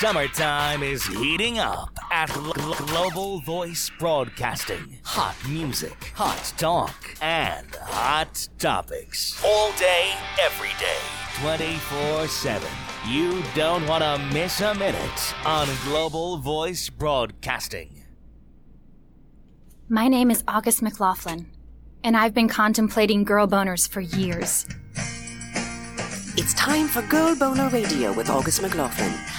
Summertime is heating up at Global Voice Broadcasting. Hot music, hot talk, and hot topics. All day, every day, 24/7. You don't want to miss a minute on Global Voice Broadcasting. My name is August McLaughlin, and I've been contemplating girl boners for years. It's time for Girl Boner Radio with August McLaughlin.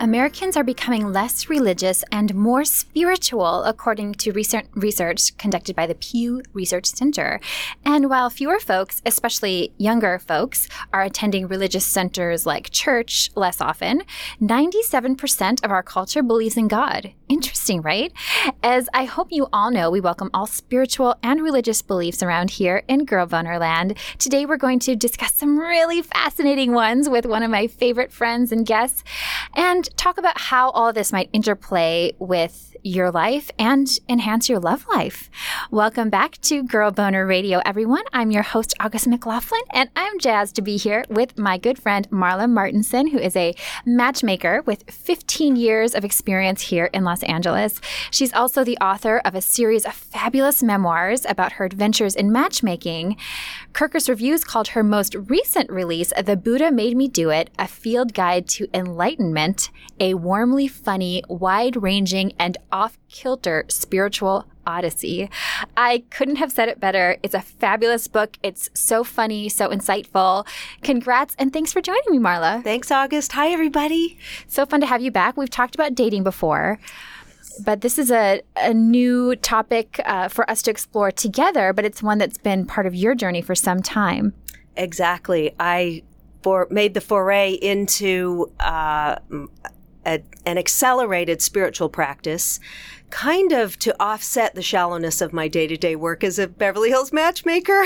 Americans are becoming less religious and more spiritual, according to recent research conducted by the Pew Research Center. And while fewer folks, especially younger folks, are attending religious centers like church less often, 97% of our culture believes in God. Interesting, right? As I hope you all know, we welcome all spiritual and religious beliefs around here in Girl Wonderland. Today, we're going to discuss some really fascinating ones with one of my favorite friends and guests, and talk about how all of this might interplay with your life and enhance your love life. Welcome back to Girl Boner Radio, everyone. I'm your host, August McLaughlin, and I'm jazzed to be here with my good friend, Marla Martenson, who is a matchmaker with 15 years of experience here in Los Angeles. She's also the author of a series of fabulous memoirs about her adventures in matchmaking. Kirkus Reviews called her most recent release, The Buddha Made Me Do It, a field guide to enlightenment, a warmly funny, wide-ranging, and off-kilter spiritual odyssey. I couldn't have said it better. It's a fabulous book. It's so funny, so insightful. Congrats, and thanks for joining me, Marla. Thanks, August. Hi, everybody. So fun to have you back. We've talked about dating before, but this is a new topic for us to explore together, but it's one that's been part of your journey for some time. Exactly. I made the foray into an accelerated spiritual practice, kind of to offset the shallowness of my day-to-day work as a Beverly Hills matchmaker.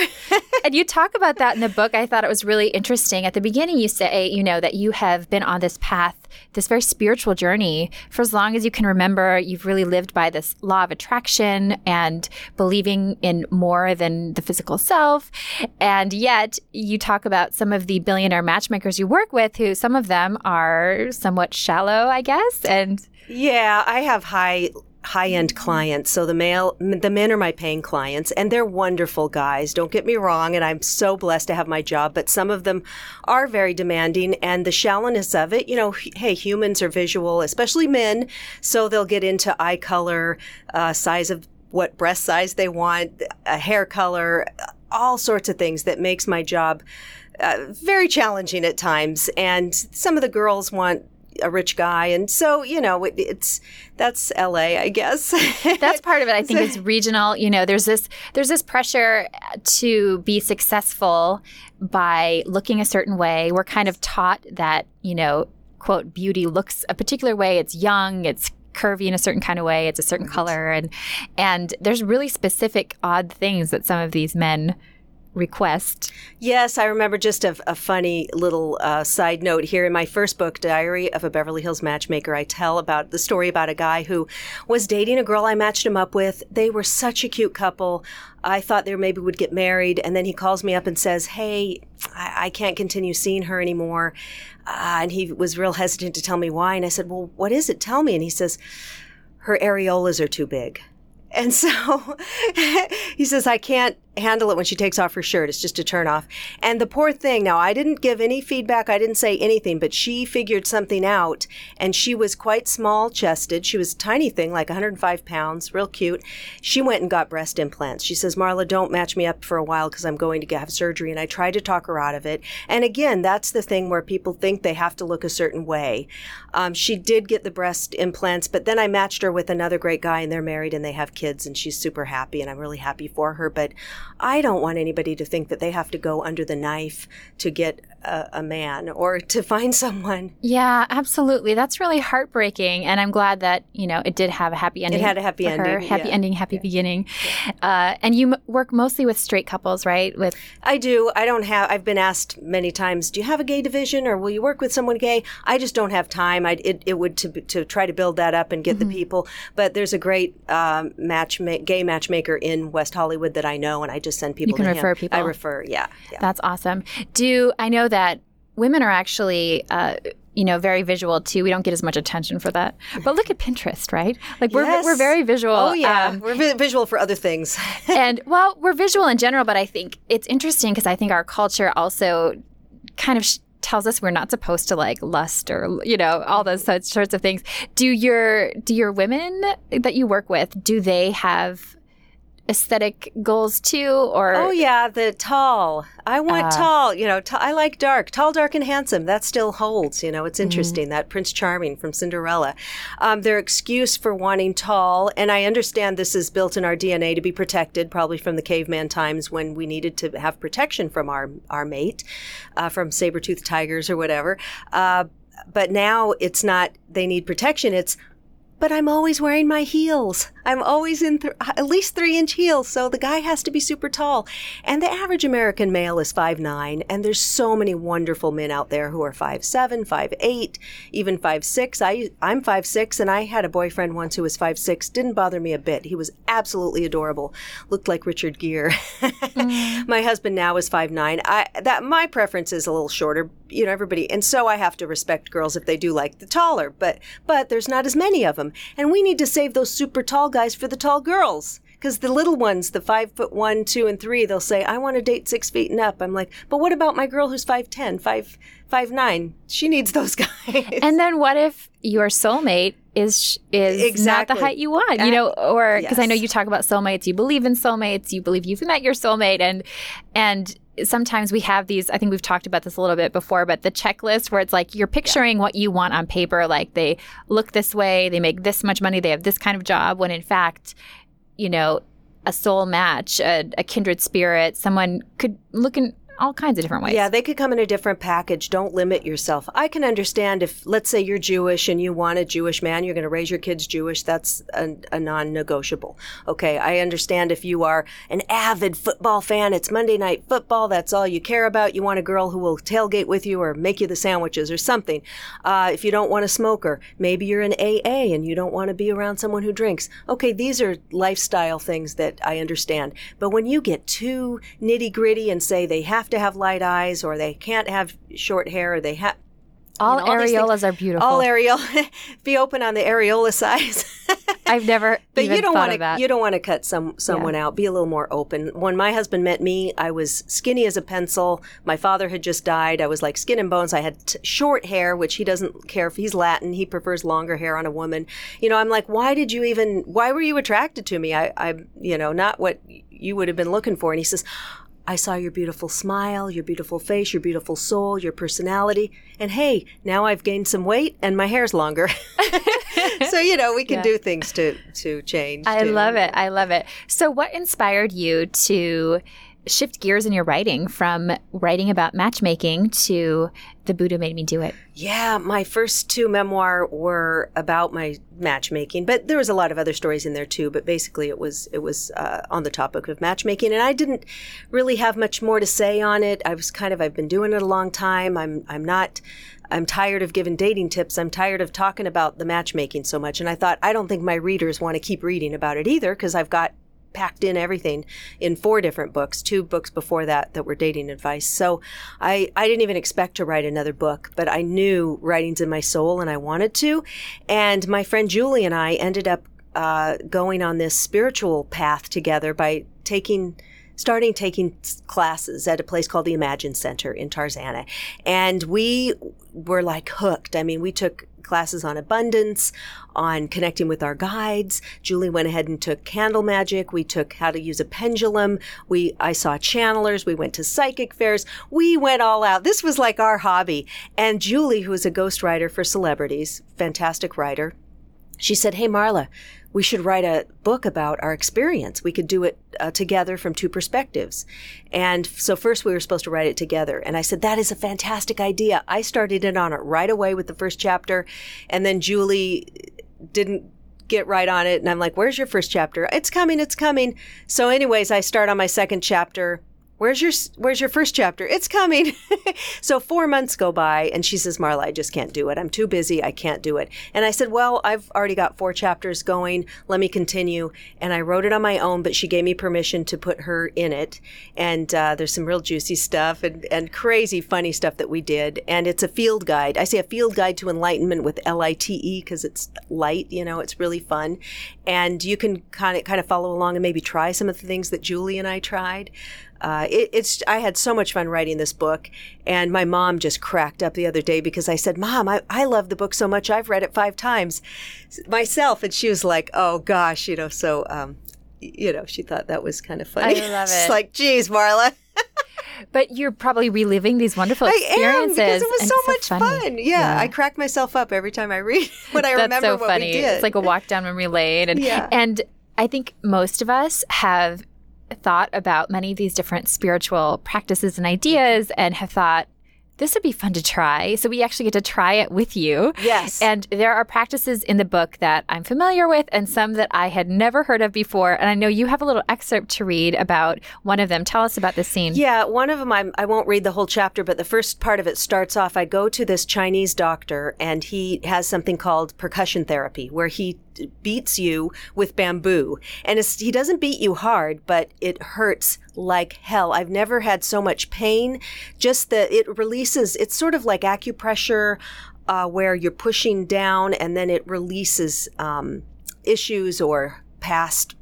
And you talk about that in the book. I thought it was really interesting. At the beginning, you say, you know, that you have been on this path, this very spiritual journey for as long as you can remember. You've really lived by this law of attraction and believing in more than the physical self. And yet you talk about some of the billionaire matchmakers you work with who, some of them are somewhat shallow, I guess. And yeah, I have high-end clients. So the men are my paying clients, and they're wonderful guys. Don't get me wrong. And I'm so blessed to have my job, but some of them are very demanding, and the shallowness of it, you know, hey, humans are visual, especially men. So they'll get into eye color, size of what breast size they want, hair color, all sorts of things that makes my job very challenging at times. And some of the girls want a rich guy. And so, you know, that's LA, I guess. That's part of it. I think it's regional. You know, there's this pressure to be successful by looking a certain way. We're kind of taught that, you know, quote, beauty looks a particular way. It's young, it's curvy in a certain kind of way, it's a certain color. And there's really specific odd things that some of these men request. Yes, I remember just a funny little side note here. In my first book, Diary of a Beverly Hills Matchmaker, I tell about the story about a guy who was dating a girl I matched him up with. They were such a cute couple. I thought they maybe would get married. And then he calls me up and says, hey, I can't continue seeing her anymore. And he was real hesitant to tell me why. And I said, well, what is it? Tell me. And he says, her areolas are too big. And so he says, I can't handle it when she takes off her shirt. It's just a turnoff. And the poor thing, now, I didn't give any feedback. I didn't say anything, but she figured something out. And she was quite small-chested. She was a tiny thing, like 105 pounds, real cute. She went and got breast implants. She says, Marla, don't match me up for a while because I'm going to have surgery. And I tried to talk her out of it. And again, that's the thing where people think they have to look a certain way. She did get the breast implants, but then I matched her with another great guy, and they're married, and they have kids, and she's super happy, and I'm really happy for her. But I don't want anybody to think that they have to go under the knife to get a man or to find someone. Yeah, absolutely. That's really heartbreaking. And I'm glad that, you know, it did have a happy ending. It had a happy ending. Happy ending, happy beginning. Yeah. And you work mostly with straight couples, right? With I do. I don't have, I've been asked many times, do you have a gay division or will you work with someone gay? I just don't have time. It would try to build that up and get the people. But there's a great gay matchmaker in West Hollywood that I know, and I just send people to him. You can refer people. I refer, yeah. That's awesome. I know that women are actually, very visual too. We don't get as much attention for that. But look at Pinterest, right? Like we're very visual. Oh yeah, we're visual for other things. And well, we're visual in general, but I think it's interesting because I think our culture also kind of tells us we're not supposed to like lust or, you know, all those sorts of things. Do your women that you work with, do they have aesthetic goals too, or? Oh yeah, the tall. I want tall. You know, I like dark. Tall, dark, and handsome. That still holds. You know, it's interesting. Mm-hmm. That Prince Charming from Cinderella. Their excuse for wanting tall, and I understand this is built in our DNA to be protected, probably from the caveman times when we needed to have protection from our mate, from saber-toothed tigers or whatever. But now it's not they need protection. It's but I'm always wearing my heels. I'm always in at least 3-inch heels, so the guy has to be super tall. And the average American male is 5'9", and there's so many wonderful men out there who are 5'7", 5'8", even 5'6". I'm 5'6", and I had a boyfriend once who was 5'6". Didn't bother me a bit. He was absolutely adorable. Looked like Richard Gere. My husband now is 5'9". My preference is a little shorter, you know, everybody. And so I have to respect girls if they do like the taller, but there's not as many of them. And we need to save those super tall guys for the tall girls, because the little ones, the 5'1", 2, and 3, they'll say, I want to date 6 feet and up. I'm like, but what about my girl who's 5'10", 5'9"? She needs those guys. And then what if your soulmate is exactly not the height you want, you know, or because I know you talk about soulmates, you believe in soulmates, you believe you've met your soulmate, and sometimes we have these, I think we've talked about this a little bit before, but the checklist where it's like you're picturing what you want on paper, like they look this way, they make this much money, they have this kind of job, when in fact, you know, a soul match, a kindred spirit, someone could look in all kinds of different ways. Yeah, they could come in a different package. Don't limit yourself. I can understand if, let's say you're Jewish and you want a Jewish man, you're going to raise your kids Jewish. That's a non-negotiable. Okay, I understand if you are an avid football fan, it's Monday Night Football, that's all you care about. You want a girl who will tailgate with you or make you the sandwiches or something. If you don't want a smoker, maybe you're an AA and you don't want to be around someone who drinks. Okay, these are lifestyle things that I understand. But when you get too nitty-gritty and say they have to have light eyes or they can't have short hair or they have all areolas are beautiful. All areola, be open on the areola size. I've never but even you don't want to cut someone out. Be a little more open. When my husband met me, I was skinny as a pencil. My father had just died. I was like skin and bones. I had short hair, which he doesn't care if he's Latin. He prefers longer hair on a woman. You know, I'm like, why were you attracted to me? I you know, not what you would have been looking for. And he says, I saw your beautiful smile, your beautiful face, your beautiful soul, your personality. And hey, now I've gained some weight and my hair's longer. So, you know, we can do things to change. I love it. So what inspired you to shift gears in your writing from writing about matchmaking to The Buddha Made Me Do It? Yeah, my first two memoirs were about my matchmaking, but there was a lot of other stories in there too. But basically, it was on the topic of matchmaking, and I didn't really have much more to say on it. I've been doing it a long time. I'm tired of giving dating tips. I'm tired of talking about the matchmaking so much. And I thought, I don't think my readers want to keep reading about it either, because I've got packed in everything in 4 different books, 2 books before that were dating advice. So I didn't even expect to write another book, but I knew writing's in my soul and I wanted to. And my friend Julie and I ended up going on this spiritual path together by starting taking classes at a place called the Imagine Center in Tarzana. And we were like hooked. I mean, we took classes on abundance, on connecting with our guides. Julie went ahead and took candle magic. We took how to use a pendulum. I saw channelers. We went to psychic fairs. We went all out. This was like our hobby. And Julie, who is a ghostwriter for celebrities, fantastic writer, She said, hey, Marla, we should write a book about our experience. We could do it together from two perspectives. And so first we were supposed to write it together. And I said, that is a fantastic idea. I started in on it right away with the first chapter. And then Julie didn't get right on it. And I'm like, where's your first chapter? It's coming, it's coming. So anyways, I start on my second chapter. Where's your first chapter? It's coming. So 4 months go by and she says, Marla, I just can't do it. I'm too busy. I can't do it. And I said, well, I've already got 4 chapters going. Let me continue. And I wrote it on my own, but she gave me permission to put her in it. And there's some real juicy stuff and crazy funny stuff that we did. And it's a field guide. I say a field guide to enlightenment with LITE because it's light, you know, it's really fun. And you can kind of follow along and maybe try some of the things that Julie and I tried. I had so much fun writing this book, and my mom just cracked up the other day because I said, Mom, I love the book so much. I've read it 5 times myself. And she was like, oh gosh, you know, so, you know, she thought that was kind of funny. I love it. She's like, geez, Marla. But you're probably reliving these wonderful experiences. I am, because it was so much fun. Yeah, I crack myself up every time I read when I remember what we did. That's so funny. It's like a walk down memory lane. And I think most of us have thought about many of these different spiritual practices and ideas and have thought, this would be fun to try. So we actually get to try it with you. Yes. And there are practices in the book that I'm familiar with and some that I had never heard of before. And I know you have a little excerpt to read about one of them. Tell us about this scene. Yeah, one of them, I won't read the whole chapter, but the first part of it starts off, I go to this Chinese doctor and he has something called percussion therapy where he beats you with bamboo. And he doesn't beat you hard, but it hurts like hell. I've never had so much pain. Just that it releases, it's sort of like acupressure where you're pushing down and then it releases issues or past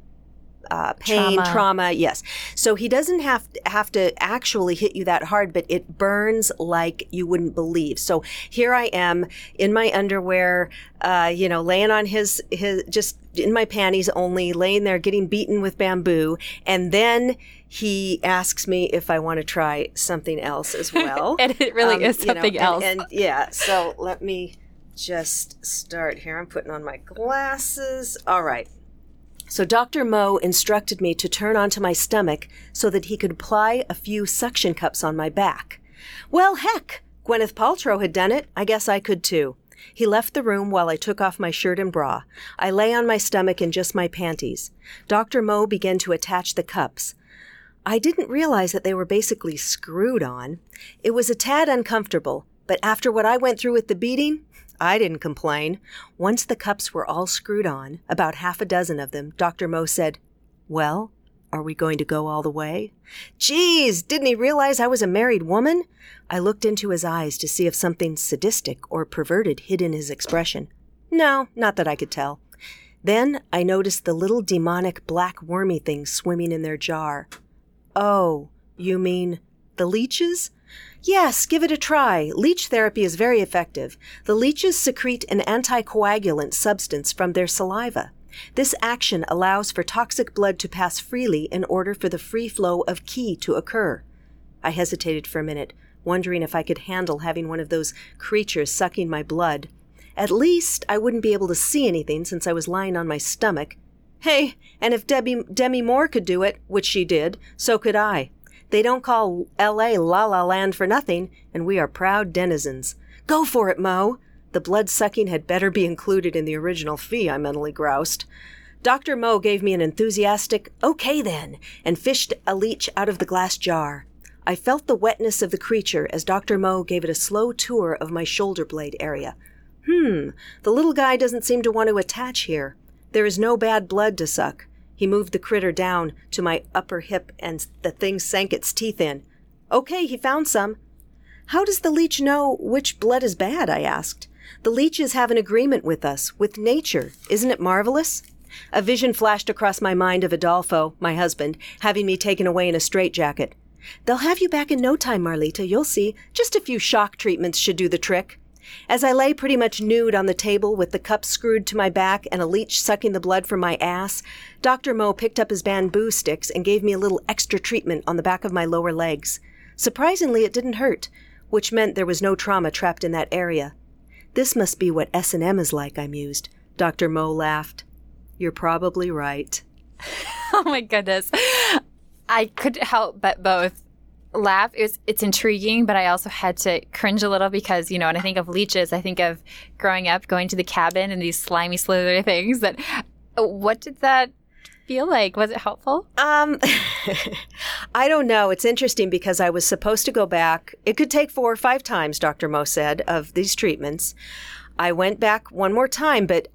pain, trauma, yes. So he doesn't have to actually hit you that hard, but it burns like you wouldn't believe. So here I am in my underwear, you know, laying on his just in my panties only, laying there getting beaten with bamboo. And then he asks me if I want to try something else as well. And it really is something else. And yeah, so let me just start here. I'm putting on my glasses. All right. So Dr. Mo instructed me to turn onto my stomach so that he could apply a few suction cups on my back. Well, heck, Gwyneth Paltrow had done it. I guess I could too. He left the room while I took off my shirt and bra. I lay on my stomach in just my panties. Dr. Mo began to attach the cups. I didn't realize that they were basically screwed on. It was a tad uncomfortable, but after what I went through with the beating, I didn't complain. Once the cups were all screwed on, about 6 of them, Dr. Mo said, well, are we going to go all the way? Geez, didn't he realize I was a married woman? I looked into his eyes to see if something sadistic or perverted hid in his expression. No, not that I could tell. Then I noticed the little demonic black wormy things swimming in their jar. Oh, you mean the leeches? Yes, give it a try. Leech therapy is very effective. The leeches secrete an anticoagulant substance from their saliva. This action allows for toxic blood to pass freely in order for the free flow of qi to occur. I hesitated for a minute, wondering if I could handle having one of those creatures sucking my blood. At least I wouldn't be able to see anything since I was lying on my stomach. Hey, and if Demi Moore could do it, which she did, so could I. They don't call L.A. La La Land for nothing, and we are proud denizens. Go for it, Mo! The blood-sucking had better be included in the original fee, I mentally groused. Dr. Mo gave me an enthusiastic, okay then, and fished a leech out of the glass jar. I felt the wetness of the creature as Dr. Mo gave it a slow tour of my shoulder blade area. The little guy doesn't seem to want to attach here. There is no bad blood to suck. He moved the critter down to my upper hip and the thing sank its teeth in. Okay, he found some. How does the leech know which blood is bad? I asked. The leeches have an agreement with us, with nature. Isn't it marvelous? A vision flashed across my mind of Adolfo, my husband, having me taken away in a straitjacket. They'll have you back in no time, Marlita. You'll see. Just a few shock treatments should do the trick. As I lay pretty much nude on the table with the cup screwed to my back and a leech sucking the blood from my ass, Dr. Mo picked up his bamboo sticks and gave me a little extra treatment on the back of my lower legs. Surprisingly, it didn't hurt, which meant there was no trauma trapped in that area. This must be what S&M is like, I mused. Dr. Moe laughed. You're probably right. Oh, my goodness. I couldn't help but both laugh. It's intriguing, but I also had to cringe a little because, you know, when I think of leeches, I think of growing up, going to the cabin and these slimy, slithery things. That, what did that feel like? Was it helpful? I don't know. It's interesting because I was supposed to go back. It could take 4 or 5 times, Dr. Moe said, of these treatments. I went back one more time, but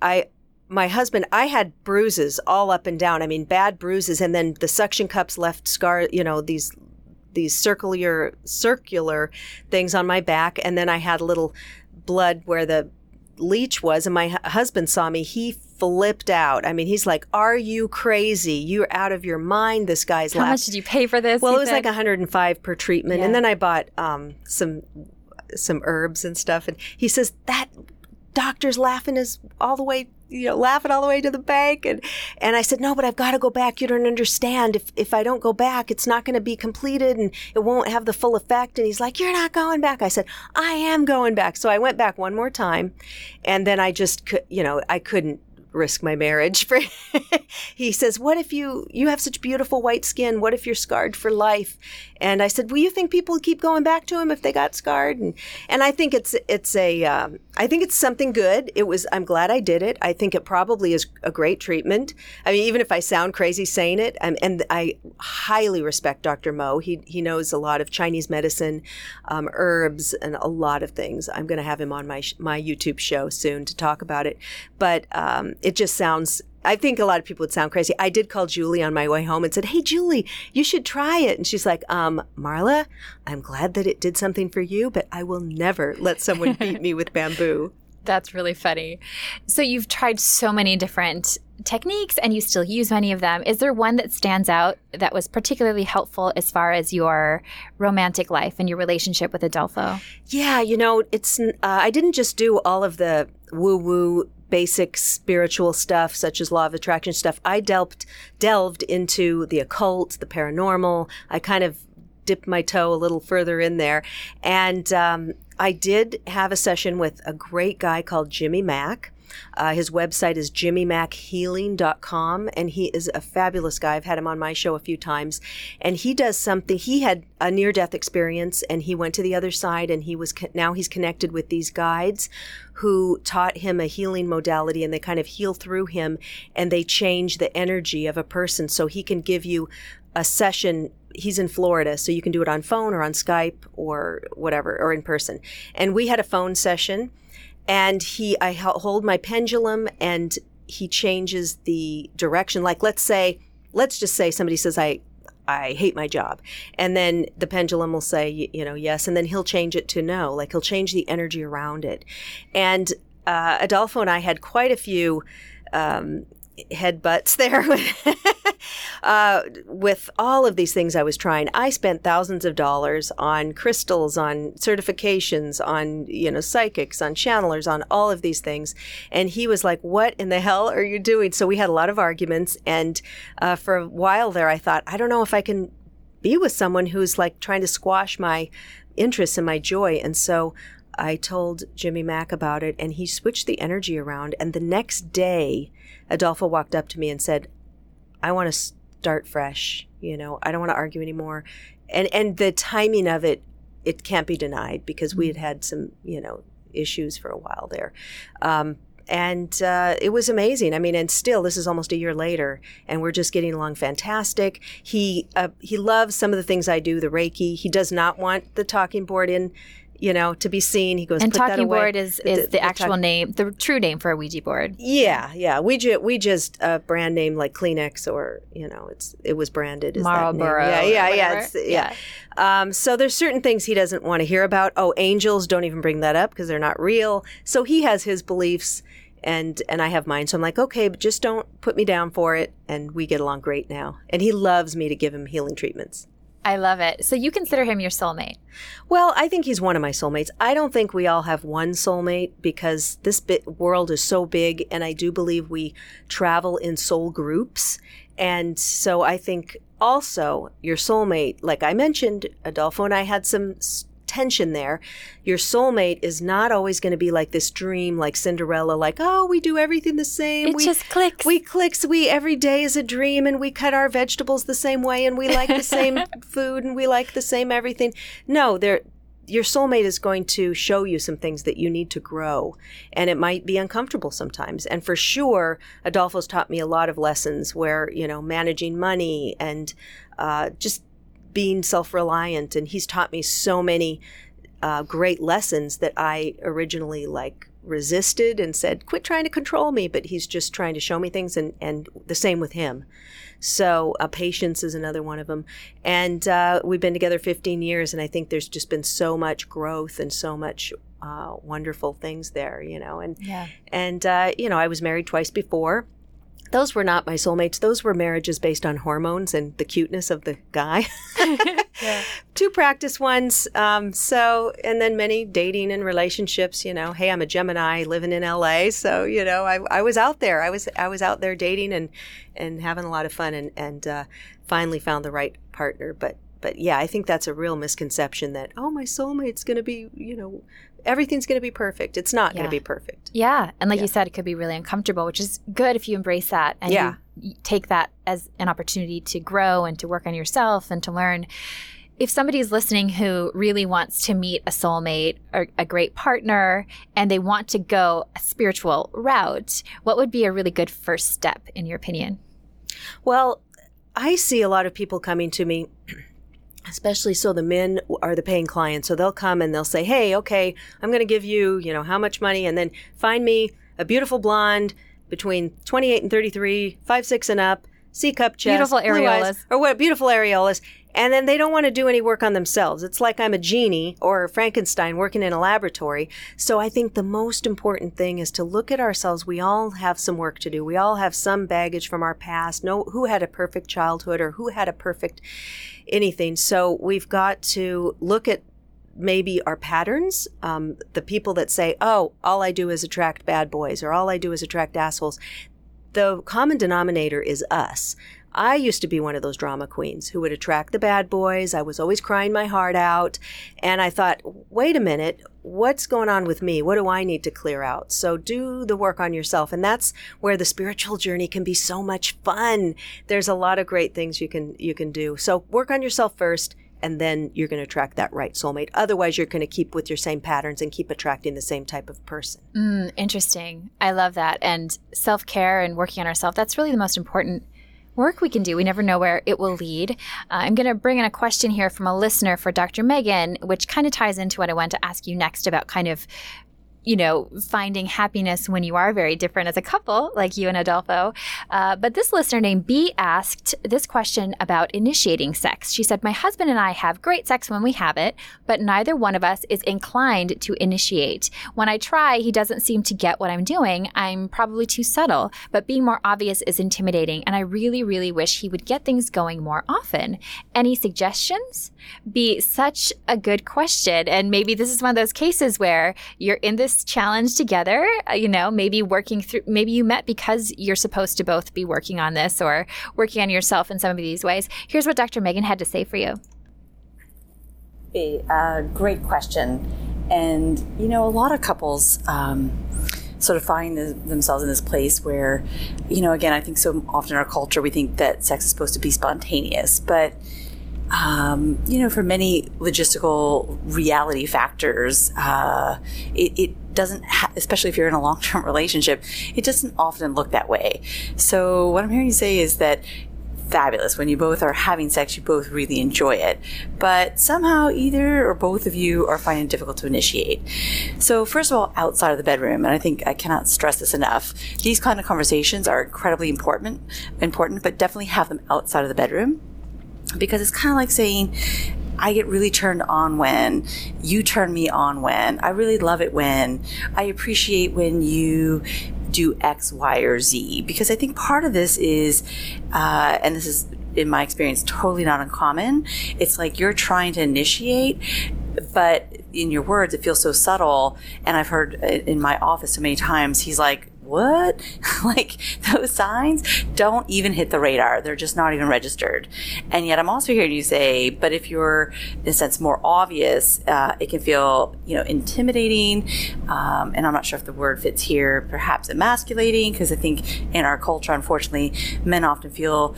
my husband, I had bruises all up and down. I mean, bad bruises. And then the suction cups left scar, you know, these circular things on my back. And then I had a little blood where the leech was. And my husband saw me. He flipped out. I mean, he's like, are you crazy? You're out of your mind. This guy's laughing. How much did you pay for this? Well, it was like $105 per treatment. Yeah. And then I bought some herbs and stuff. And he says, that doctor's laughing is all the way, you know, laughing all the way to the bank. And I said, no, but I've got to go back. You don't understand. If I don't go back, it's not going to be completed and it won't have the full effect. And he's like, you're not going back. I said, I am going back. So I went back one more time. And then I just, you know, I couldn't risk my marriage. He says, what if you have such beautiful white skin? What if you're scarred for life? And I said, well, you think people keep going back to him if they got scarred? And I think it's something good. I'm glad I did it. I think it probably is a great treatment. I mean, even if I sound crazy saying it, and I highly respect Dr. Moe. He knows a lot of Chinese medicine, herbs, and a lot of things. I'm going to have him on my YouTube show soon to talk about it. But, it just sounds, I think a lot of people would sound crazy. I did call Julie on my way home and said, hey, Julie, you should try it. And she's like, Marla, I'm glad that it did something for you, but I will never let someone beat me with bamboo. That's really funny. So you've tried so many different techniques and you still use many of them. Is there one that stands out that was particularly helpful as far as your romantic life and your relationship with Adolfo? Yeah, you know, it's I didn't just do all of the woo-woo basic spiritual stuff, such as law of attraction stuff. I delved into the occult, the paranormal. I kind of dipped my toe a little further in there. And I did have a session with a great guy called Jimmy Mac. His website is jimmymachealing.com, and he is a fabulous guy. I've had him on my show a few times, and he does something. He had a near-death experience, and he went to the other side, and he was now he's connected with these guides who taught him a healing modality, and they kind of heal through him, and they change the energy of a person, so he can give you a session. He's in Florida, so you can do it on phone or on Skype or whatever, or in person. And we had a phone session. And I hold my pendulum and he changes the direction. Like, let's just say somebody says, I hate my job. And then the pendulum will say, you know, yes. And then he'll change it to no, like he'll change the energy around it. And Adolfo and I had quite a few headbutts there with all of these things I was trying. I spent thousands of dollars on crystals, on certifications, on, you know, psychics, on channelers, on all of these things. And he was like, what in the hell are you doing? So we had a lot of arguments. And for a while there, I thought, I don't know if I can be with someone who's like trying to squash my interests and my joy. And so I told Jimmy Mac about it, and he switched the energy around. And the next day, Adolfo walked up to me and said, I want to start fresh. You know, I don't want to argue anymore. And the timing of it, it can't be denied because we had had some, you know, issues for a while there. And it was amazing. I mean, and still, this is almost a year later, and we're just getting along fantastic. He loves some of the things I do, the Reiki. He does not want the talking board in, you know, to be seen. He goes, and put that away. And talking board is the actual name, the true name for a Ouija board. Yeah, yeah. Ouija's a brand name like Kleenex, or, you know, it was branded as Marlboro. That name. Yeah. So there's certain things he doesn't want to hear about. Oh, angels, don't even bring that up because they're not real. So he has his beliefs and I have mine. So I'm like, okay, but just don't put me down for it. And we get along great now. And he loves me to give him healing treatments. I love it. So you consider him your soulmate? Well, I think he's one of my soulmates. I don't think we all have one soulmate because this world is so big, and I do believe we travel in soul groups. And so I think also your soulmate, like I mentioned, Adolfo and I had some tension there. Your soulmate is not always going to be like this dream, like Cinderella, like, oh, we do everything the same. It just clicks. We every day is a dream, and we cut our vegetables the same way, and we like the same food, and we like the same everything. No, your soulmate is going to show you some things that you need to grow, and it might be uncomfortable sometimes. And for sure, Adolfo's taught me a lot of lessons where, you know, managing money and just being self-reliant. And he's taught me so many great lessons that I originally like resisted and said, quit trying to control me. But he's just trying to show me things, and the same with him. So patience is another one of them. And we've been together 15 years, and I think there's just been so much growth and so much wonderful things there, you know. And, yeah. And you know, I was married twice before. Those were not my soulmates. Those were marriages based on hormones and the cuteness of the guy. Yeah. Two practice ones. And then many dating and relationships, you know, hey, I'm a Gemini living in LA. So, you know, I was out there. I was out there dating and having a lot of fun and finally found the right partner. But yeah, I think that's a real misconception that, oh, my soulmate's going to be, you know, everything's going to be perfect. It's not going to be perfect. Yeah. And like you said, it could be really uncomfortable, which is good if you embrace that and you take that as an opportunity to grow and to work on yourself and to learn. If somebody's listening who really wants to meet a soulmate or a great partner and they want to go a spiritual route, what would be a really good first step in your opinion? Well, I see a lot of people coming to me. Especially so the men are the paying clients. So they'll come and they'll say, hey, okay, I'm going to give you, you know, how much money, and then find me a beautiful blonde between 28 and 33, 5'6" and up, C-cup chest, beautiful areolas, eyes, or what? Beautiful areolas. And then they don't want to do any work on themselves. It's like I'm a genie or Frankenstein working in a laboratory. So I think the most important thing is to look at ourselves. We all have some work to do. We all have some baggage from our past. No, who had a perfect childhood or who had a perfect anything. So we've got to look at maybe our patterns, the people that say, oh, all I do is attract bad boys or all I do is attract assholes. The common denominator is us. I used to be one of those drama queens who would attract the bad boys. I was always crying my heart out. And I thought, wait a minute, what's going on with me? What do I need to clear out? So do the work on yourself. And that's where the spiritual journey can be so much fun. There's a lot of great things you can do. So work on yourself first, and then you're going to attract that right soulmate. Otherwise, you're going to keep with your same patterns and keep attracting the same type of person. Interesting. I love that. And self-care and working on ourselves, that's really the most important work we can do. We never know where it will lead. I'm going to bring in a question here from a listener for Dr. Megan, which kind of ties into what I wanted to ask you next about kind of, you know, finding happiness when you are very different as a couple, like you and Adolfo. But this listener named B asked this question about initiating sex. She said, my husband and I have great sex when we have it, but neither one of us is inclined to initiate. When I try, he doesn't seem to get what I'm doing. I'm probably too subtle, but being more obvious is intimidating, and I really, really wish he would get things going more often. Any suggestions? B, such a good question. And maybe this is one of those cases where you're in this challenge together, you know, maybe working through, maybe you met because you're supposed to both be working on this or working on yourself in some of these ways. Here's what Dr. Megan had to say for you. Great question. And, you know, a lot of couples sort of find themselves in this place where, you know, again, I think so often in our culture, we think that sex is supposed to be spontaneous, but you know, for many logistical reality factors, it doesn't, especially if you're in a long-term relationship, it doesn't often look that way. So what I'm hearing you say is that fabulous. When you both are having sex, you both really enjoy it, but somehow either or both of you are finding it difficult to initiate. So first of all, outside of the bedroom, and I think I cannot stress this enough, these kind of conversations are incredibly important, but definitely have them outside of the bedroom. Because it's kind of like saying, I get really turned on when you turn me on, when I really love it, when I appreciate when you do X, Y, or Z. Because I think part of this is, and this is in my experience totally not uncommon, it's like you're trying to initiate, but in your words, it feels so subtle. And I've heard in my office so many times, he's like, what? Like, those signs don't even hit the radar. They're just not even registered. And yet I'm also hearing you say, but if you're, in a sense, more obvious, it can feel, intimidating. And I'm not sure if the word fits here, perhaps emasculating, because I think in our culture, unfortunately, men often feel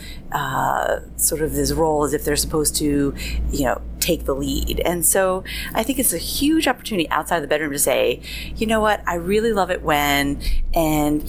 sort of this role as if they're supposed to, take the lead. And so I think it's a huge opportunity outside the bedroom to say, you know what, I really love it when, and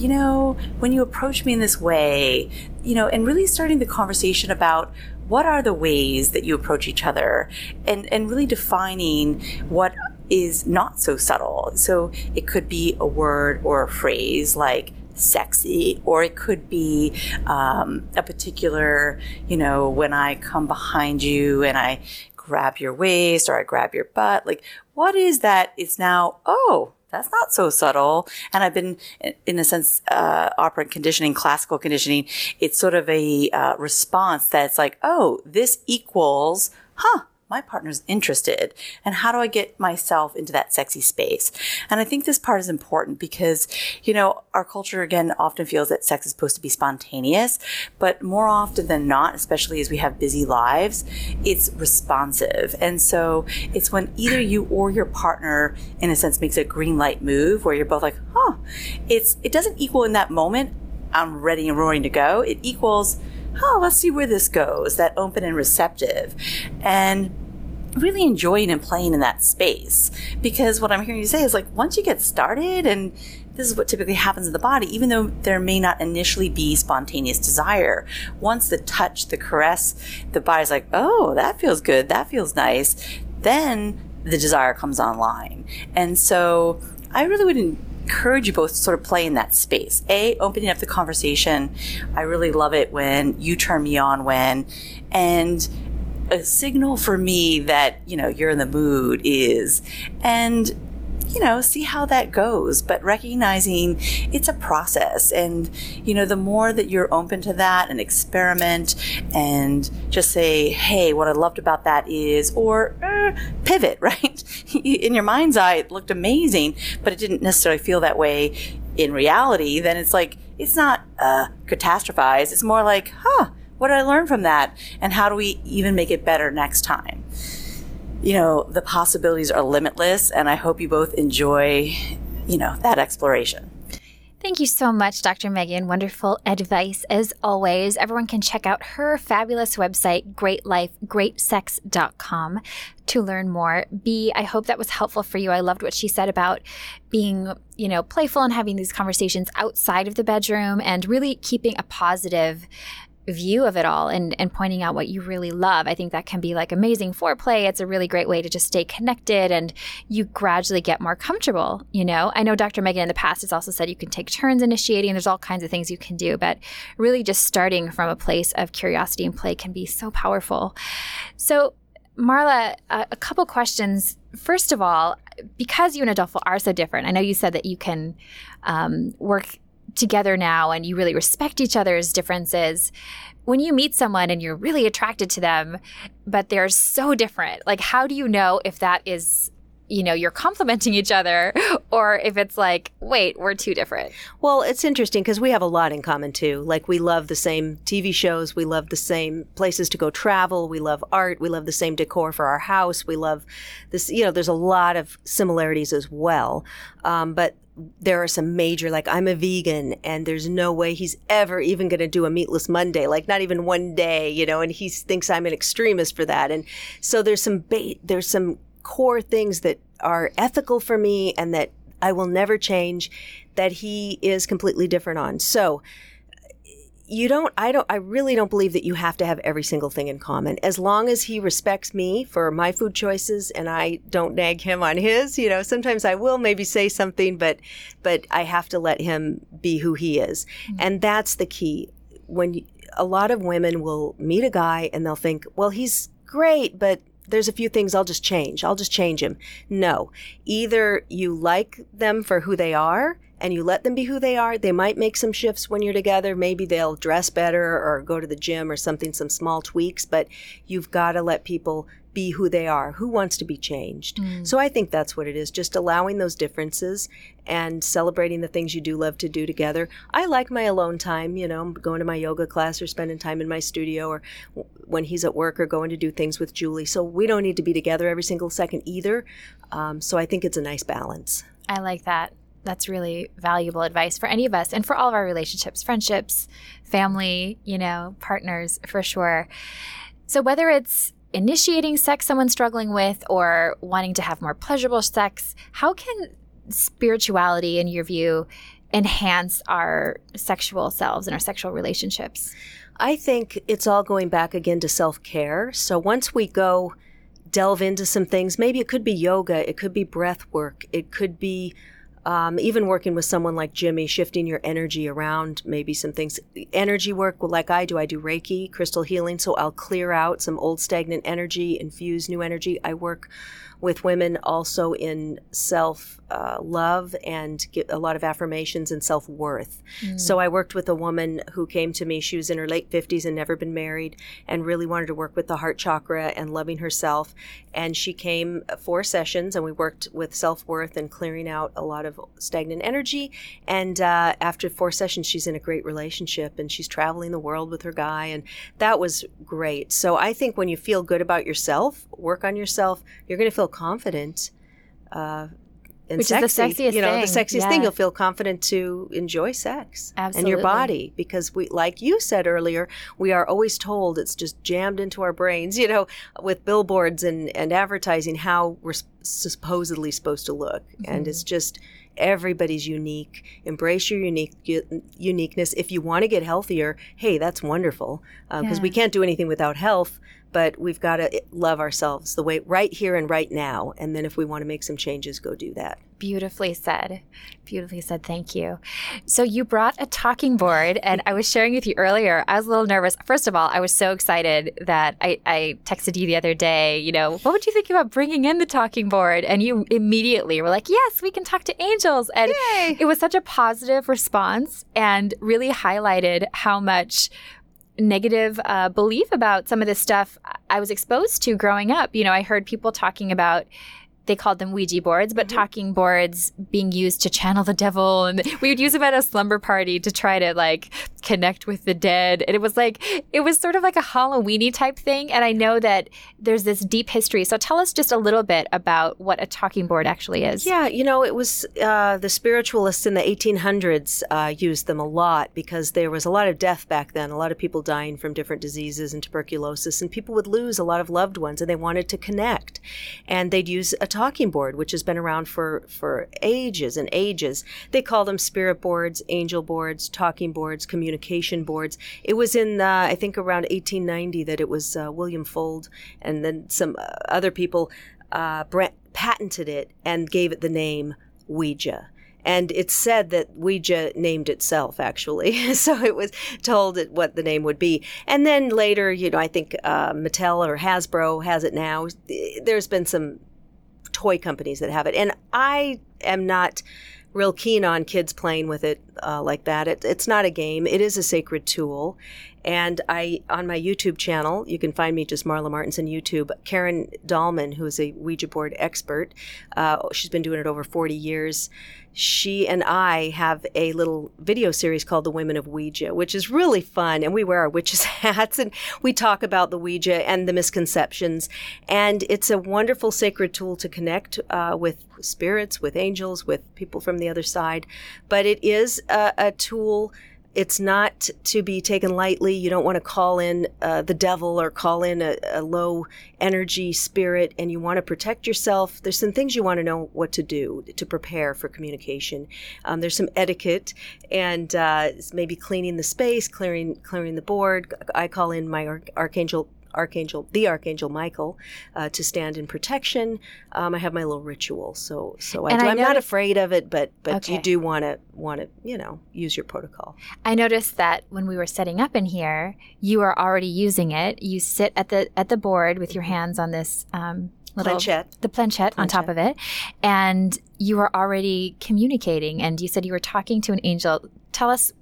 when you approach me in this way, and really starting the conversation about what are the ways that you approach each other, and really defining what is not so subtle. So it could be a word or a phrase like sexy, or it could be a particular, when I come behind you and I grab your waist or I grab your butt. Like, what is that? It's now, oh, that's not so subtle. And I've been, in a sense, operant conditioning, classical conditioning, it's sort of a response that's like, oh, this equals, my partner's interested. And how do I get myself into that sexy space? And I think this part is important because, our culture, again, often feels that sex is supposed to be spontaneous. But more often than not, especially as we have busy lives, it's responsive. And so it's when either you or your partner, in a sense, makes a green light move where you're both like, it doesn't equal in that moment, I'm ready and roaring to go. It equals, let's see where this goes, that open and receptive, and really enjoying and playing in that space. Because what I'm hearing you say is like, once you get started, and this is what typically happens in the body, even though there may not initially be spontaneous desire, once the touch, the caress, the body's like, oh, that feels good, that feels nice, then the desire comes online. And so I really wouldn't encourage you both to sort of play in that space. A, opening up the conversation. I really love it when you turn me on when, and a signal for me that, you're in the mood is, and, see how that goes. But recognizing it's a process, and, the more that you're open to that and experiment and just say, hey, what I loved about that is, or pivot, right? In your mind's eye, it looked amazing, but it didn't necessarily feel that way in reality. Then it's like, it's not catastrophized. It's more like, what did I learn from that? And how do we even make it better next time? The possibilities are limitless, and I hope you both enjoy, that exploration. Thank you so much, Dr. Megan. Wonderful advice as always. Everyone can check out her fabulous website, greatlifegreatsex.com, to learn more. B, I hope that was helpful for you. I loved what she said about being, playful and having these conversations outside of the bedroom, and really keeping a positive view of it all, and pointing out what you really love. I think that can be like amazing foreplay. It's a really great way to just stay connected, and you gradually get more comfortable, I know Dr. Megan in the past has also said you can take turns initiating. There's all kinds of things you can do, but really just starting from a place of curiosity and play can be so powerful. So Marla, a couple questions. First of all, because you and Adolfo are so different, I know you said that you can work together now and you really respect each other's differences. When you meet someone and you're really attracted to them, but they're so different, like, how do you know if that is, you're complimenting each other, or if it's like, wait, we're too different? Well, it's interesting because we have a lot in common too. Like, we love the same TV shows. We love the same places to go travel. We love art. We love the same decor for our house. We love this, there's a lot of similarities as well. But there are some major, like, I'm a vegan, and there's no way he's ever even going to do a meatless Monday, like not even one day, and he thinks I'm an extremist for that. And so there's some core things that are ethical for me and that I will never change, that he is completely different on. So I really don't believe that you have to have every single thing in common. As long as he respects me for my food choices and I don't nag him on his, sometimes I will maybe say something, but I have to let him be who he is. Mm-hmm. And that's the key. A lot of women will meet a guy and they'll think, well, he's great, but there's a few things I'll just change him. No, either you like them for who they are and you let them be who they are. They might make some shifts when you're together. Maybe they'll dress better or go to the gym or something, some small tweaks, but you've got to let people be who they are. Who wants to be changed? So I think that's what it is, just allowing those differences and celebrating the things you do love to do together. I like my alone time, you know, going to my yoga class or spending time in my studio or when he's at work or going to do things with Julie. So we don't need to be together every single second either. So I think it's a nice balance. I like that. That's really valuable advice for any of us and for all of our relationships, friendships, family, you know, partners, for sure. So whether it's initiating sex someone's struggling with or wanting to have more pleasurable sex, how can spirituality, in your view, enhance our sexual selves and our sexual relationships? I think it's all going back again to self-care. So once we go delve into some things, maybe it could be yoga, it could be breath work, it could be even working with someone like Jimmy, shifting your energy around, maybe some things. Energy work, like I do Reiki, crystal healing, so I'll clear out some old stagnant energy, infuse new energy. I work with women also in self-love and get a lot of affirmations and self-worth. So I worked with a woman who came to me. She was in her late 50s and never been married and really wanted to work with the heart chakra and loving herself. And she came 4 sessions and we worked with self-worth and clearing out a lot of stagnant energy. And after 4 sessions, she's in a great relationship and she's traveling the world with her guy. And that was great. So I think when you feel good about yourself, work on yourself, you're going to feel confident and which sexy. Is the sexiest thing. The sexiest thing. You'll feel confident to enjoy sex. Absolutely. And your body, because we, like you said earlier, we are always told, it's just jammed into our brains, you know, with billboards and advertising how we're supposedly supposed to look. And it's just, everybody's unique. Embrace your uniqueness. If you want to get healthier, hey, that's wonderful, because we can't do anything without health. But we've got to love ourselves the way right here and right now. And then if we want to make some changes, go do that. Beautifully said. Beautifully said. Thank you. So you brought a talking board and I was sharing with you earlier. I was a little nervous. First of all, I was so excited that I texted you the other day, you know, what would you think about bringing in the talking board? And you immediately were like, yes, we can talk to angels. And Yay. It was such a positive response and really highlighted how much negative belief about some of this stuff I was exposed to growing up. You know, I heard people talking about, they called them Ouija boards, but talking boards being used to channel the devil. And we would use them at a slumber party to try to like connect with the dead. And it was sort of like a Halloween-y type thing. And I know that there's this deep history. So tell us just a little bit about what a talking board actually is. Yeah, you know, it was the spiritualists in the 1800s used them a lot because there was a lot of death back then, a lot of people dying from different diseases and tuberculosis. And people would lose a lot of loved ones and they wanted to connect. And they'd use a talking board, which has been around for ages and ages. They call them spirit boards, angel boards, talking boards, communication boards. It was in, I think, around 1890 that it was William Fold and then some other people patented it and gave it the name Ouija. And it's said that Ouija named itself, actually. So it was told what the name would be. And then later, you know, I think Mattel or Hasbro has it now. There's been some toy companies that have it. And I am not real keen on kids playing with it like that. It's not a game. It is a sacred tool. And on my YouTube channel, you can find me just Marla Martenson YouTube. Karen Dahlman, who is a Ouija board expert, she's been doing it over 40 years. She and I have a little video series called The Women of Ouija, which is really fun. And we wear our witches' hats and we talk about the Ouija and the misconceptions. And it's a wonderful sacred tool to connect with spirits, with angels, with people from the other side. But it is a tool. It's not to be taken lightly. You don't want to call in the devil or call in a low energy spirit, and you want to protect yourself. There's some things you want to know what to do to prepare for communication. There's some etiquette and maybe cleaning the space, clearing the board. I call in my Archangel Michael, to stand in protection. I have my little ritual, so I'm not afraid of it, but okay. You do want to use your protocol. I noticed that when we were setting up in here, you are already using it. You sit at the board with your hands on this little planchette. The planchette on top of it. And you were already communicating, and you said you were talking to an angel. Tell us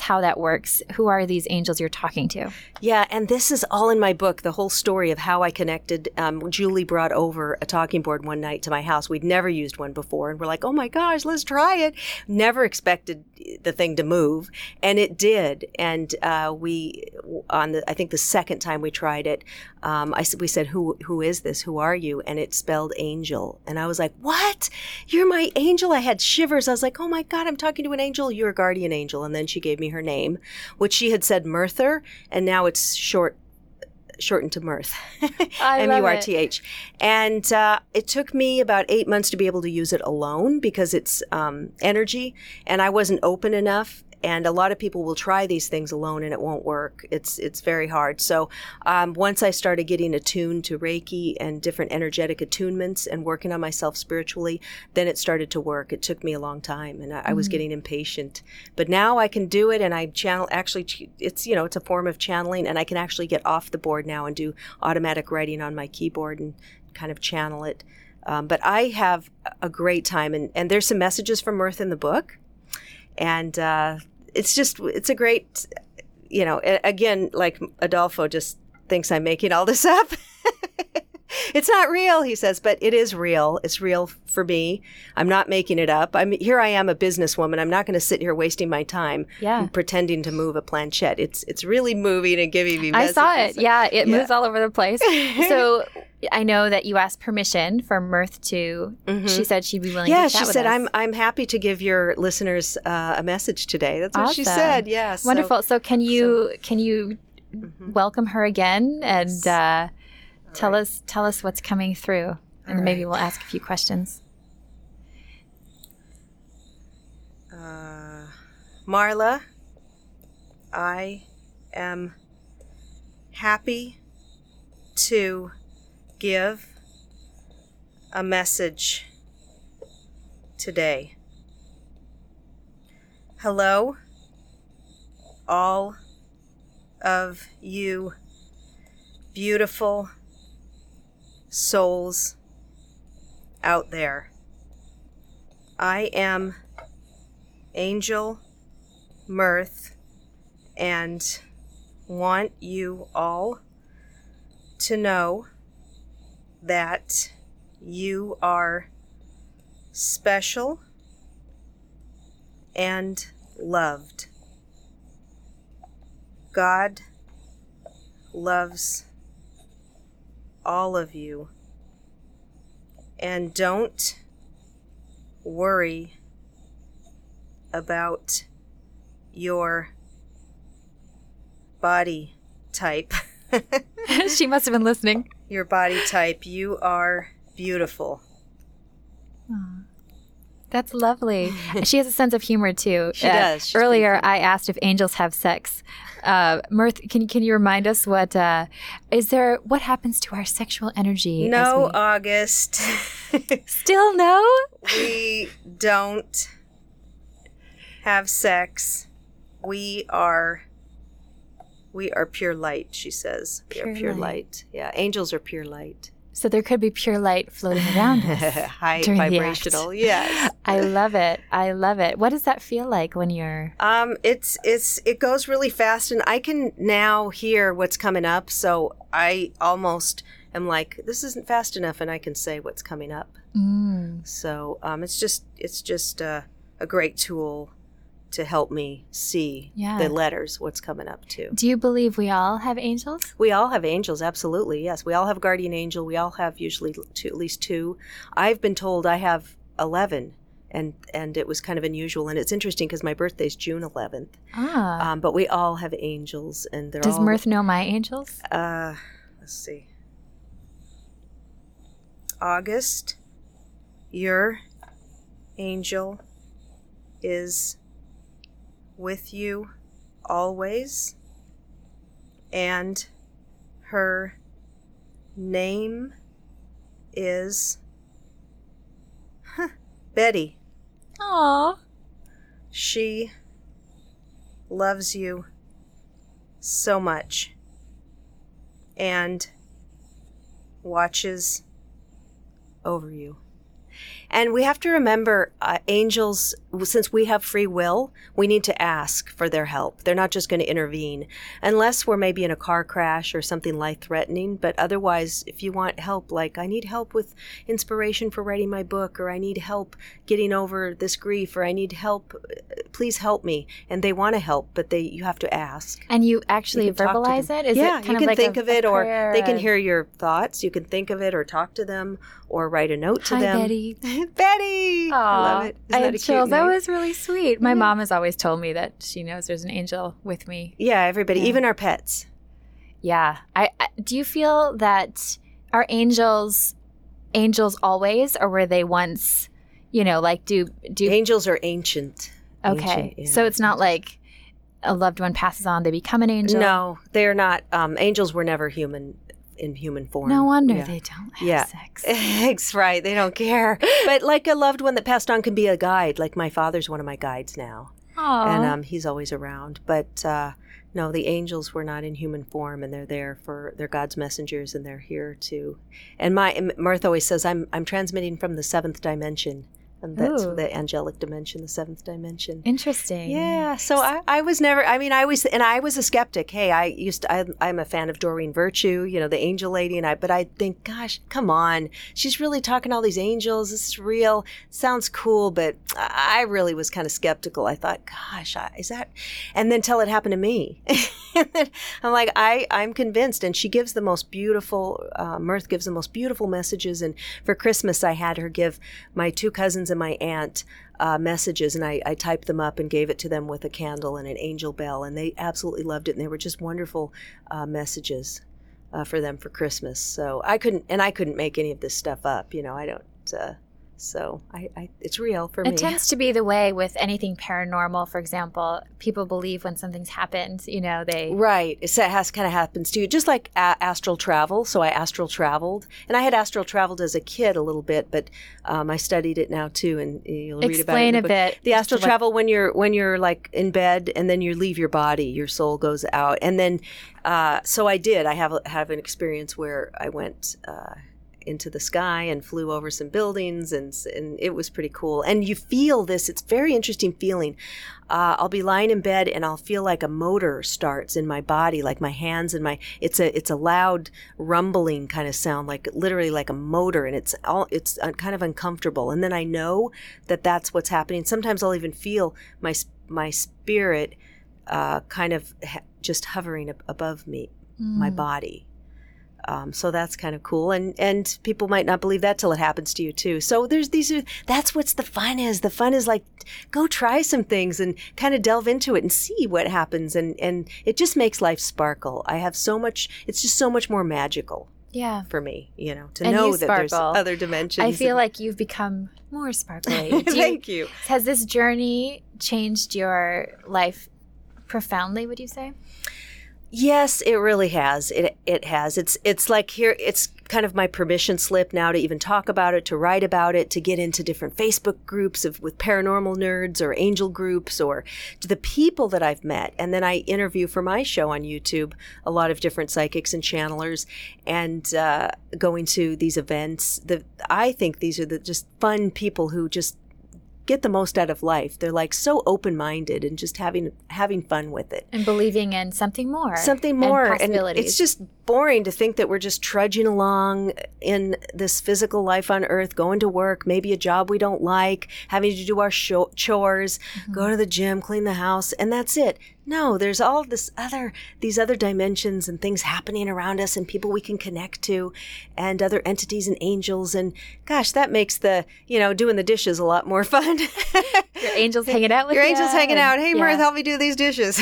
how that works. Who are these angels you're talking to? Yeah, and this is all in my book, the whole story of how I connected. Julie brought over a talking board one night to my house. We'd never used one before, and we're like, oh my gosh, let's try it. Never expected the thing to move, and it did. And I think the second time we tried it, we said, who is this? Who are you? And it spelled angel. And I was like, what? You're my angel? I had shivers. I was like, oh my God, I'm talking to an angel. You're a guardian angel. And then she gave me her name, which she had said Mirther, and now it's shortened to Mirth. M-U-R-T-H. And it took me about 8 months to be able to use it alone because it's energy, and I wasn't open enough. And a lot of people will try these things alone, and it won't work. It's very hard. So once I started getting attuned to Reiki and different energetic attunements and working on myself spiritually, then it started to work. It took me a long time, and I was getting impatient. But now I can do it, and I channel. Actually, it's it's a form of channeling, and I can actually get off the board now and do automatic writing on my keyboard and kind of channel it. But I have a great time, and there's some messages from Mirth in the book, and. It's a great, again, like Adolfo just thinks I'm making all this up. It's not real, he says, but it is real. It's real for me. I'm not making it up. Here I am, a businesswoman. I'm not going to sit here wasting my time pretending to move a planchette. It's really moving and giving me messages. I saw it. Yeah, it moves all over the place. So I know that you asked permission for Mirth to, she said she'd be willing to chat with us. Yeah, she said, I'm happy to give your listeners a message today. That's what she said. Yeah, wonderful. So can you welcome her again and... Tell us what's coming through, and maybe we'll ask a few questions. Marla, I am happy to give a message today. Hello, all of you beautiful souls out there. I am Angel Mirth and want you all to know that you are special and loved. God loves all of you, and don't worry about your body type. She must have been listening. Your body type. You are beautiful. Aww. That's lovely. She has a sense of humor too. She does. She's earlier, I asked if angels have sex. Mirth, can you remind us what happens to our sexual energy? No, August. Still no? We don't have sex. We are pure light, she says. We are pure light. Yeah, angels are pure light. So there could be pure light floating around us. High vibrational, yes. I love it. What does that feel like when you're... It goes really fast, and I can now hear what's coming up. So I almost am like, this isn't fast enough, and I can say what's coming up. Mm. So it's just a great tool to help me see the letters, what's coming up too. Do you believe we all have angels? We all have angels, absolutely, yes. We all have guardian angel. We all have usually at least two. I've been told I have 11, and it was kind of unusual. And it's interesting because my birthday's June 11th. But we all have angels, and they're all... Does Mirth know my angels? Let's see. August, your angel is... with you always, and her name is Betty. Aww. She loves you so much and watches over you. And we have to remember, angels, since we have free will, we need to ask for their help. They're not just going to intervene unless we're maybe in a car crash or something life-threatening. But otherwise, if you want help, like I need help with inspiration for writing my book, or I need help getting over this grief, or I need help, please help me. And they want to help, but you have to ask. And you actually verbalize it? You can think of it, or they can hear your thoughts. You can think of it or talk to them or write a note to them. Betty. Betty! Aww. I love it. Isn't that a cute name? That was really sweet. My mom has always told me that she knows there's an angel with me. Yeah, everybody, even our pets. Yeah. Do you feel that are angels always, or were they once, Angels are ancient. Okay. So it's not like a loved one passes on, they become an angel? No, they're not. Angels were never human. In human form. No wonder they don't have sex. That's right. They don't care. But like a loved one that passed on can be a guide. Like my father's one of my guides now. Aww. And he's always around. But no, the angels were not in human form, and they're God's messengers, and they're here too. And Mirth always says, I'm transmitting from the seventh dimension. And that's the angelic dimension, the seventh dimension. Interesting. Yeah. So I was a skeptic. Hey, I'm a fan of Doreen Virtue, the angel lady. But I think, gosh, come on. She's really talking to all these angels. This is real. Sounds cool. But I really was kind of skeptical. I thought, gosh, is that? And then till it happened to me. And then I'm like, I'm convinced. And she gives the most beautiful, Mirth gives the most beautiful messages. And for Christmas, I had her give my two cousins and my aunt messages, and I typed them up and gave it to them with a candle and an angel bell, and they absolutely loved it, and they were just wonderful messages for them for Christmas. So I couldn't make any of this stuff up, it's real for me. It tends to be the way with anything paranormal, for example. People believe when something's happened, Right. It kind of happens to you. Just like astral travel. So I astral traveled. And I had astral traveled as a kid a little bit, but I studied it now too, and you'll read about it. Explain a bit. The astral travel, when you're like in bed and then you leave your body, your soul goes out. And then, so I did. I have an experience where I went... into the sky and flew over some buildings, and it was pretty cool. And you feel this, it's very interesting feeling. I'll be lying in bed and I'll feel like a motor starts in my body, like my hands and it's a loud rumbling kind of sound, like literally like a motor, and it's kind of uncomfortable. And then I know that that's what's happening. Sometimes I'll even feel my spirit kind of just hovering above me, my body. So that's kind of cool, and people might not believe that till it happens to you too. So that's what's the fun is. The fun is like, go try some things and kind of delve into it and see what happens, and it just makes life sparkle. I have so much. It's just so much more magical. Yeah, for me, know that there's other dimensions. I feel like you've become more sparkly. Thank you. Has this journey changed your life profoundly? Would you say? Yes, it really has. It has. It's like here, it's kind of my permission slip now to even talk about it, to write about it, to get into different Facebook groups with paranormal nerds or angel groups, or to the people that I've met. And then I interview for my show on YouTube a lot of different psychics and channelers, and going to these events. I think these are the just fun people who just get the most out of life. They're like so open-minded and just having fun with it. And believing in something more. Something more. And it's just boring to think that we're just trudging along in this physical life on earth, going to work, maybe a job we don't like, having to do our chores, go to the gym, clean the house, and that's it. No, there's all these other dimensions and things happening around us, and people we can connect to, and other entities and angels, and gosh, that makes the doing the dishes a lot more fun. Your angels hanging out with you. Your angels hanging out. Hey, Mirth, help me do these dishes.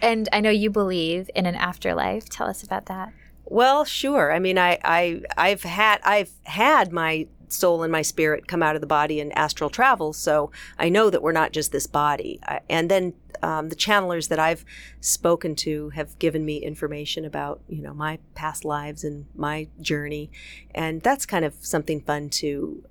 And I know you believe in an afterlife. Tell us about that. Well, sure. I mean, I've had my soul and my spirit come out of the body and astral travel. So I know that we're not just this body. And then the channelers that I've spoken to have given me information about, my past lives and my journey. And that's kind of something fun to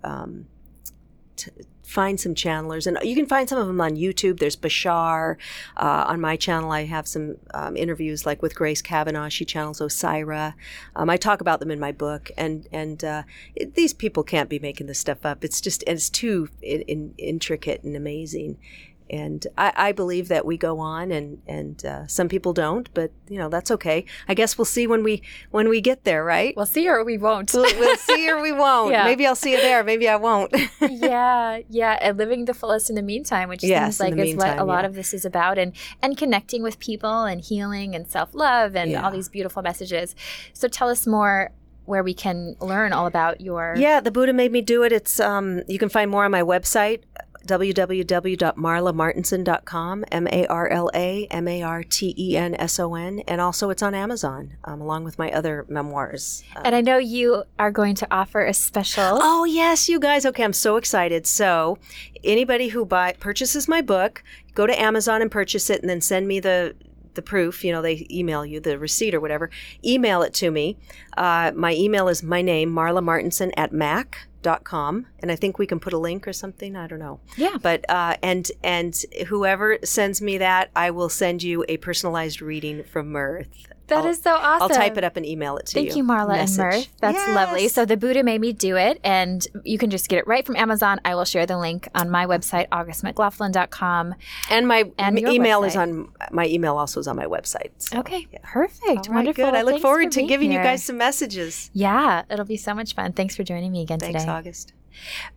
find some channelers, and you can find some of them on YouTube. There's Bashar. On my channel, I have some interviews like with Grace Cavanaugh. She channels Osira. I talk about them in my book, and these people can't be making this stuff up. It's just, it's too intricate and amazing. And I believe that we go on, and some people don't, but that's okay. I guess we'll see when we get there, right? We'll see or we won't. We'll see or we won't. Yeah. Maybe I'll see you there. Maybe I won't. Yeah. And living the fullest in the meantime, which seems like is what a lot of this is about, and connecting with people and healing and self-love and all these beautiful messages. So tell us more, where we can learn all about your... Yeah, The Buddha Made Me Do It. It's you can find more on my website, www.marlamartenson.com, MarlaMartenson, and also it's on Amazon, along with my other memoirs. And I know you are going to offer a special... Oh, yes, you guys. Okay, I'm so excited. So anybody who purchases my book, go to Amazon and purchase it, and then send me the proof, they email you the receipt or whatever, email it to me. My email is my name, marlamartenson@mac.com. And I think we can put a link or something. I don't know. Yeah. But, and whoever sends me that, I will send you a personalized reading from Mirth. That is so awesome. I'll type it up and email it to you. Thank you, Marla and Mirth. That's lovely. So The Buddha Made Me Do It, and you can just get it right from Amazon. I will share the link on my website, augustmclaughlin.com. And my email also is on my website. So, okay. Yeah. Perfect. Right, wonderful. Good. I look forward to giving you guys some messages. Yeah. It'll be so much fun. Thanks for joining me again today. Thanks, August.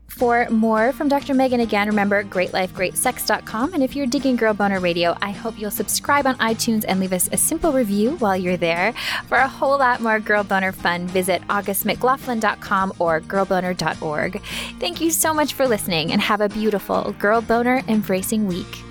For more from Dr. Megan, again, remember greatlifegreatsex.com. And if you're digging Girl Boner Radio, I hope you'll subscribe on iTunes and leave us a simple review while you're there. For a whole lot more Girl Boner fun, visit augustmclaughlin.com or girlboner.org. Thank you so much for listening, and have a beautiful Girl Boner Embracing Week.